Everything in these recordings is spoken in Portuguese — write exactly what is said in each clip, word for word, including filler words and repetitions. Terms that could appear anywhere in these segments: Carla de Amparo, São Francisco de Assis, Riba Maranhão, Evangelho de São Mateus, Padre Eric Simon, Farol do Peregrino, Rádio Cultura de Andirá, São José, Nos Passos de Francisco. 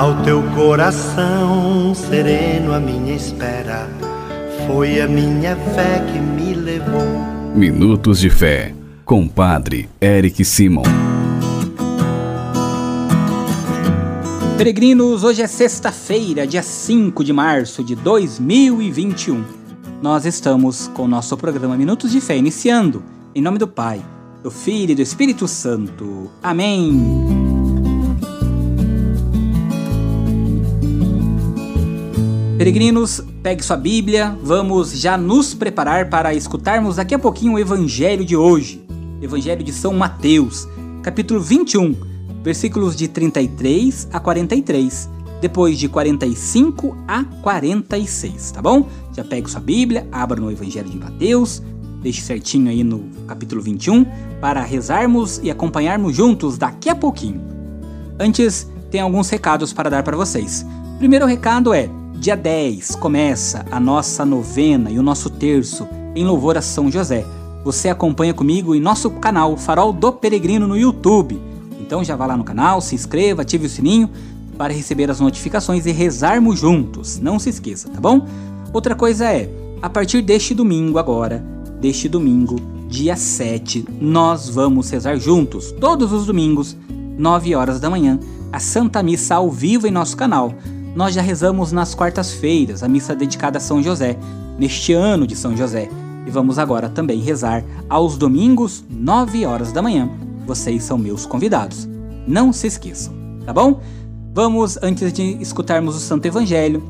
Ao teu coração sereno, a minha espera, foi a minha fé que me levou. Minutos de Fé, com Padre Eric Simon. Peregrinos, hoje é sexta-feira, dia cinco de março de dois mil e vinte e um. Nós estamos com o nosso programa Minutos de Fé, iniciando. Em nome do Pai, do Filho e do Espírito Santo. Amém. Peregrinos, pegue sua Bíblia, vamos já nos preparar para escutarmos daqui a pouquinho o Evangelho de hoje. Evangelho de São Mateus, capítulo vinte e um, versículos de trinta e três a quarenta e três, depois de quarenta e cinco a quarenta e seis, tá bom? Já pegue sua Bíblia, abra no Evangelho de Mateus. Deixe certinho aí no capítulo vinte e um para rezarmos e acompanharmos juntos daqui a pouquinho. Antes, tem alguns recados para dar para vocês. O primeiro recado é, dia dez começa a nossa novena e o nosso terço em louvor a São José. Você acompanha comigo em nosso canal Farol do Peregrino no YouTube. Então já vá lá no canal, se inscreva, ative o sininho para receber as notificações e rezarmos juntos. Não se esqueça, tá bom? Outra coisa é, a partir deste domingo agora, Deste domingo, dia sete, nós vamos rezar juntos, todos os domingos, nove horas da manhã, a Santa Missa ao vivo em nosso canal. Nós já rezamos nas quartas-feiras, a missa dedicada a São José, neste ano de São José. E vamos agora também rezar aos domingos, nove horas da manhã. Vocês são meus convidados. Não se esqueçam, tá bom? Vamos, antes de escutarmos o Santo Evangelho,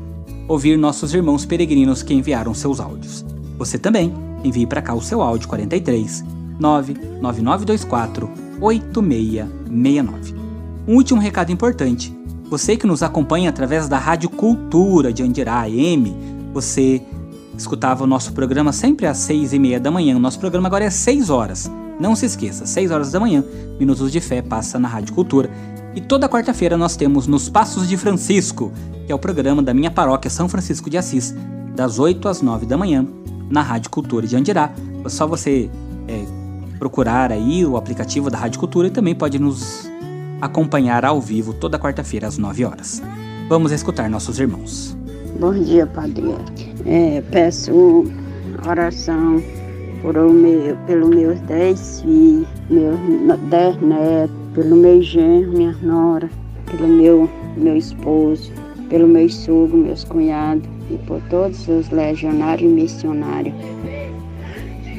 ouvir nossos irmãos peregrinos que enviaram seus áudios. Você também. Envie para cá o seu áudio quarenta e três, nove nove nove dois quatro, oito seis seis nove. Um último recado importante. Você que nos acompanha através da Rádio Cultura de Andirá A M, você escutava o nosso programa sempre às seis e meia da manhã. O nosso programa agora é às seis horas. Não se esqueça, seis horas da manhã, Minutos de Fé passa na Rádio Cultura. E toda quarta-feira nós temos Nos Passos de Francisco, que é o programa da minha paróquia São Francisco de Assis, das oito às nove da manhã. Na Rádio Cultura de Andirá, é só você é, procurar aí o aplicativo da Rádio Cultura e também pode nos acompanhar ao vivo toda quarta-feira às nove horas. Vamos escutar nossos irmãos. Bom dia, Padre. É, peço oração por o meu, pelos meus dez filhos, meus dez netos, pelo meu genro, minha nora, pelo meu, meu esposo, pelo meu sogro, meus cunhados, e por todos os legionários e missionários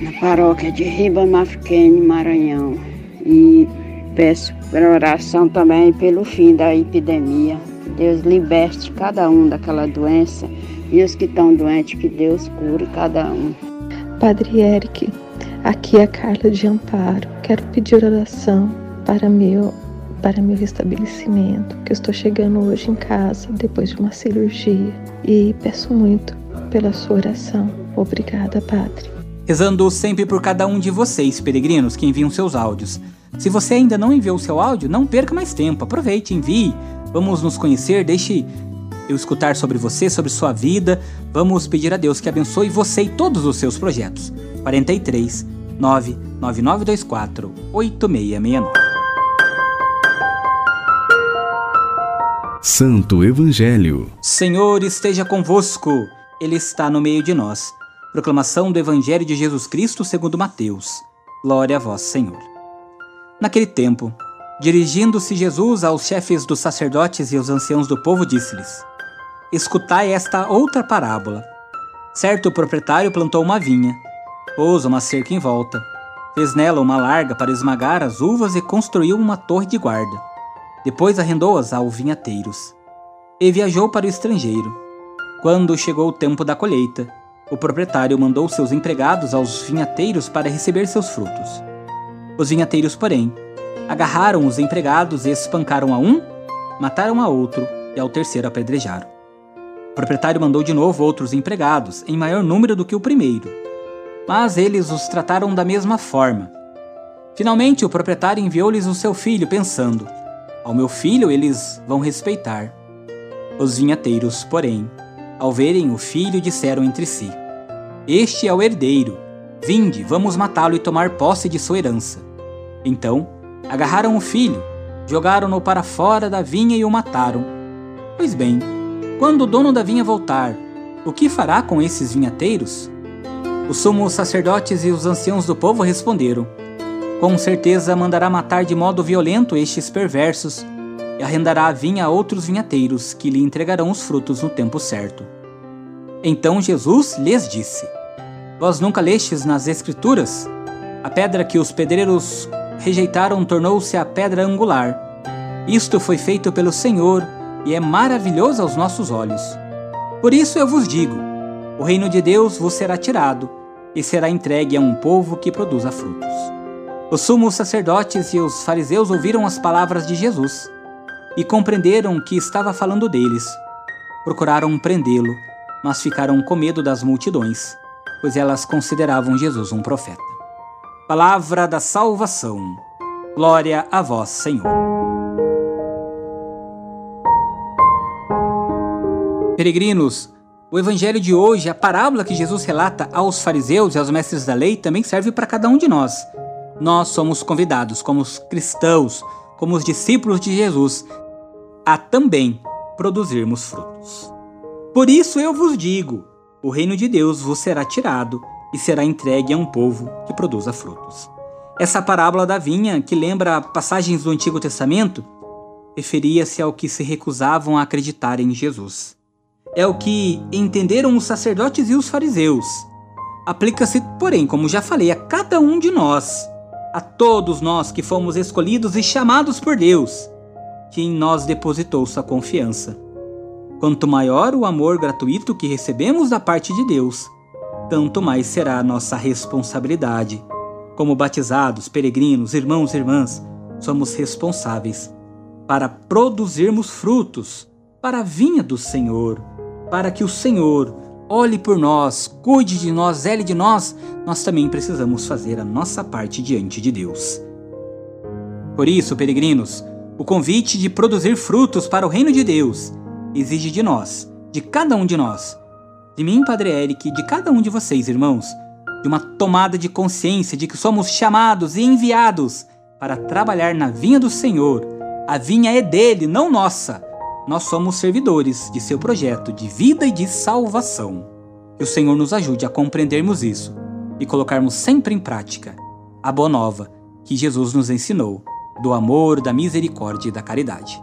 na paróquia de Riba Maranhão. E peço oração também pelo fim da epidemia. Que Deus liberte cada um daquela doença e os que estão doentes, que Deus cure cada um. Padre Eric, aqui é Carla de Amparo. Quero pedir oração para meu, para meu restabelecimento, que eu estou chegando hoje em casa depois de uma cirurgia, e peço muito pela sua oração. Obrigada, Padre. Rezando sempre por cada um de vocês, peregrinos, que enviam seus áudios. Se você ainda não enviou o seu áudio, não perca mais tempo, aproveite, envie, vamos nos conhecer, deixe eu escutar sobre você, sobre sua vida, vamos pedir a Deus que abençoe você e todos os seus projetos. quarenta e três, nove nove nove dois quatro, oito seis seis nove. Santo Evangelho. Senhor esteja convosco, Ele está no meio de nós. Proclamação do Evangelho de Jesus Cristo segundo Mateus. Glória a vós, Senhor. Naquele tempo, dirigindo-se Jesus aos chefes dos sacerdotes e aos anciãos do povo, disse-lhes: escutai esta outra parábola. Certo proprietário plantou uma vinha, pôs uma cerca em volta, fez nela uma larga para esmagar as uvas e construiu uma torre de guarda. Depois arrendou-as ao vinhateiros. E viajou para o estrangeiro. Quando chegou o tempo da colheita, o proprietário mandou seus empregados aos vinhateiros para receber seus frutos. Os vinhateiros, porém, agarraram os empregados e espancaram a um, mataram a outro e ao terceiro apedrejaram. O proprietário mandou de novo outros empregados, em maior número do que o primeiro. Mas eles os trataram da mesma forma. Finalmente, o proprietário enviou-lhes o seu filho, pensando: ao meu filho eles vão respeitar. Os vinhateiros, porém, ao verem o filho, disseram entre si: este é o herdeiro. Vinde, vamos matá-lo e tomar posse de sua herança. Então, agarraram o filho, jogaram-no para fora da vinha e o mataram. Pois bem, quando o dono da vinha voltar, o que fará com esses vinhateiros? Os sumos sacerdotes e os anciãos do povo responderam: com certeza mandará matar de modo violento estes perversos e arrendará a vinha a outros vinhateiros que lhe entregarão os frutos no tempo certo. Então Jesus lhes disse: vós nunca lestes nas Escrituras? A pedra que os pedreiros rejeitaram tornou-se a pedra angular. Isto foi feito pelo Senhor e é maravilhoso aos nossos olhos. Por isso eu vos digo, o reino de Deus vos será tirado e será entregue a um povo que produza frutos. Os sumos sacerdotes e os fariseus ouviram as palavras de Jesus e compreenderam que estava falando deles. Procuraram prendê-lo, mas ficaram com medo das multidões, pois elas consideravam Jesus um profeta. Palavra da salvação. Glória a vós, Senhor. Peregrinos, o evangelho de hoje, a parábola que Jesus relata aos fariseus e aos mestres da lei, também serve para cada um de nós. Nós somos convidados, como os cristãos, como os discípulos de Jesus, a também produzirmos frutos. Por isso eu vos digo, o reino de Deus vos será tirado e será entregue a um povo que produza frutos. Essa parábola da vinha, que lembra passagens do Antigo Testamento, referia-se ao que se recusavam a acreditar em Jesus. É o que entenderam os sacerdotes e os fariseus. Aplica-se, porém, como já falei, a cada um de nós, a todos nós que fomos escolhidos e chamados por Deus, que em nós depositou sua confiança. Quanto maior o amor gratuito que recebemos da parte de Deus, tanto mais será a nossa responsabilidade. Como batizados, peregrinos, irmãos e irmãs, somos responsáveis para produzirmos frutos, para a vinha do Senhor, para que o Senhor olhe por nós, cuide de nós, zele de nós. Nós também precisamos fazer a nossa parte diante de Deus. Por isso, peregrinos, o convite de produzir frutos para o reino de Deus exige de nós, de cada um de nós, de mim, Padre Eric, de cada um de vocês, irmãos, de uma tomada de consciência de que somos chamados e enviados para trabalhar na vinha do Senhor. A vinha é dele, não nossa. Nós somos servidores de seu projeto de vida e de salvação. Que o Senhor nos ajude a compreendermos isso e colocarmos sempre em prática a boa nova que Jesus nos ensinou, do amor, da misericórdia e da caridade.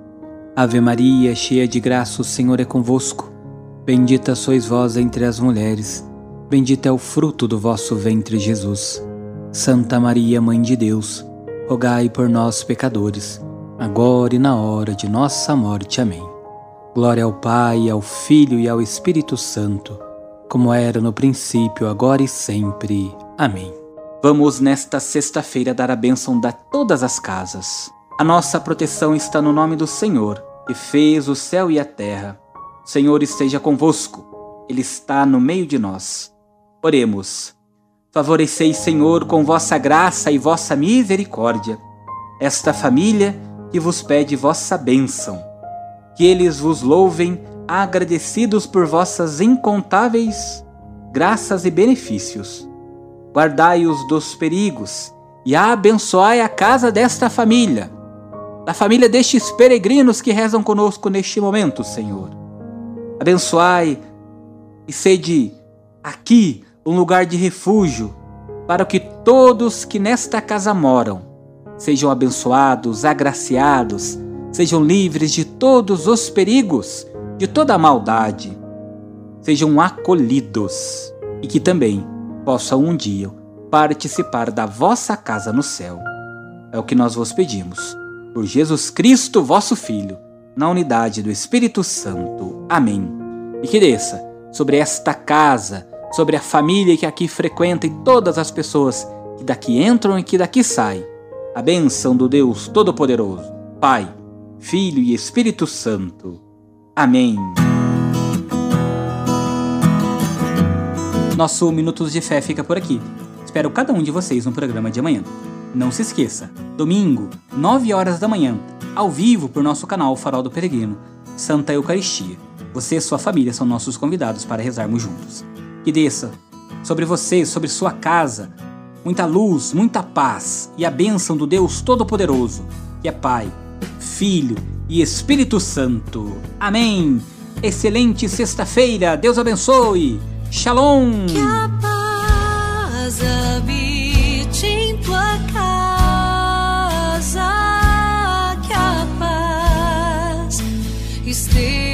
Ave Maria, cheia de graça, o Senhor é convosco. Bendita sois vós entre as mulheres, bendito é o fruto do vosso ventre, Jesus. Santa Maria, Mãe de Deus, rogai por nós, pecadores, agora e na hora de nossa morte. Amém. Glória ao Pai, ao Filho e ao Espírito Santo, como era no princípio, agora e sempre. Amém. Vamos nesta sexta-feira dar a bênção a todas as casas. A nossa proteção está no nome do Senhor, que fez o céu e a terra. O Senhor esteja convosco, Ele está no meio de nós. Oremos. Favoreceis, Senhor, com vossa graça e vossa misericórdia, esta família que vos pede vossa bênção. Que eles vos louvem, agradecidos por vossas incontáveis graças e benefícios. Guardai-os dos perigos e abençoai a casa desta família, da família destes peregrinos que rezam conosco neste momento, Senhor. Abençoai e sede aqui um lugar de refúgio para que todos que nesta casa moram sejam abençoados, agraciados, sejam livres de todos os perigos, de toda a maldade, sejam acolhidos e que também possam um dia participar da vossa casa no céu. É o que nós vos pedimos, por Jesus Cristo, vosso Filho, na unidade do Espírito Santo. Amém. E que desça sobre esta casa, sobre a família que aqui frequenta e todas as pessoas que daqui entram e que daqui saem, a bênção do Deus Todo-Poderoso, Pai, Filho e Espírito Santo. Amém. Nosso Minutos de Fé fica por aqui. Espero cada um de vocês no programa de amanhã. Não se esqueça, domingo, nove horas da manhã, ao vivo por nosso canal Farol do Peregrino, Santa Eucaristia. Você e sua família são nossos convidados para rezarmos juntos. Que desça sobre você, sobre sua casa, muita luz, muita paz e a bênção do Deus Todo-Poderoso, que é Pai, Filho e Espírito Santo. Amém! Excelente sexta-feira! Deus abençoe! Shalom! Que a paz habite em tua casa, que a paz esteja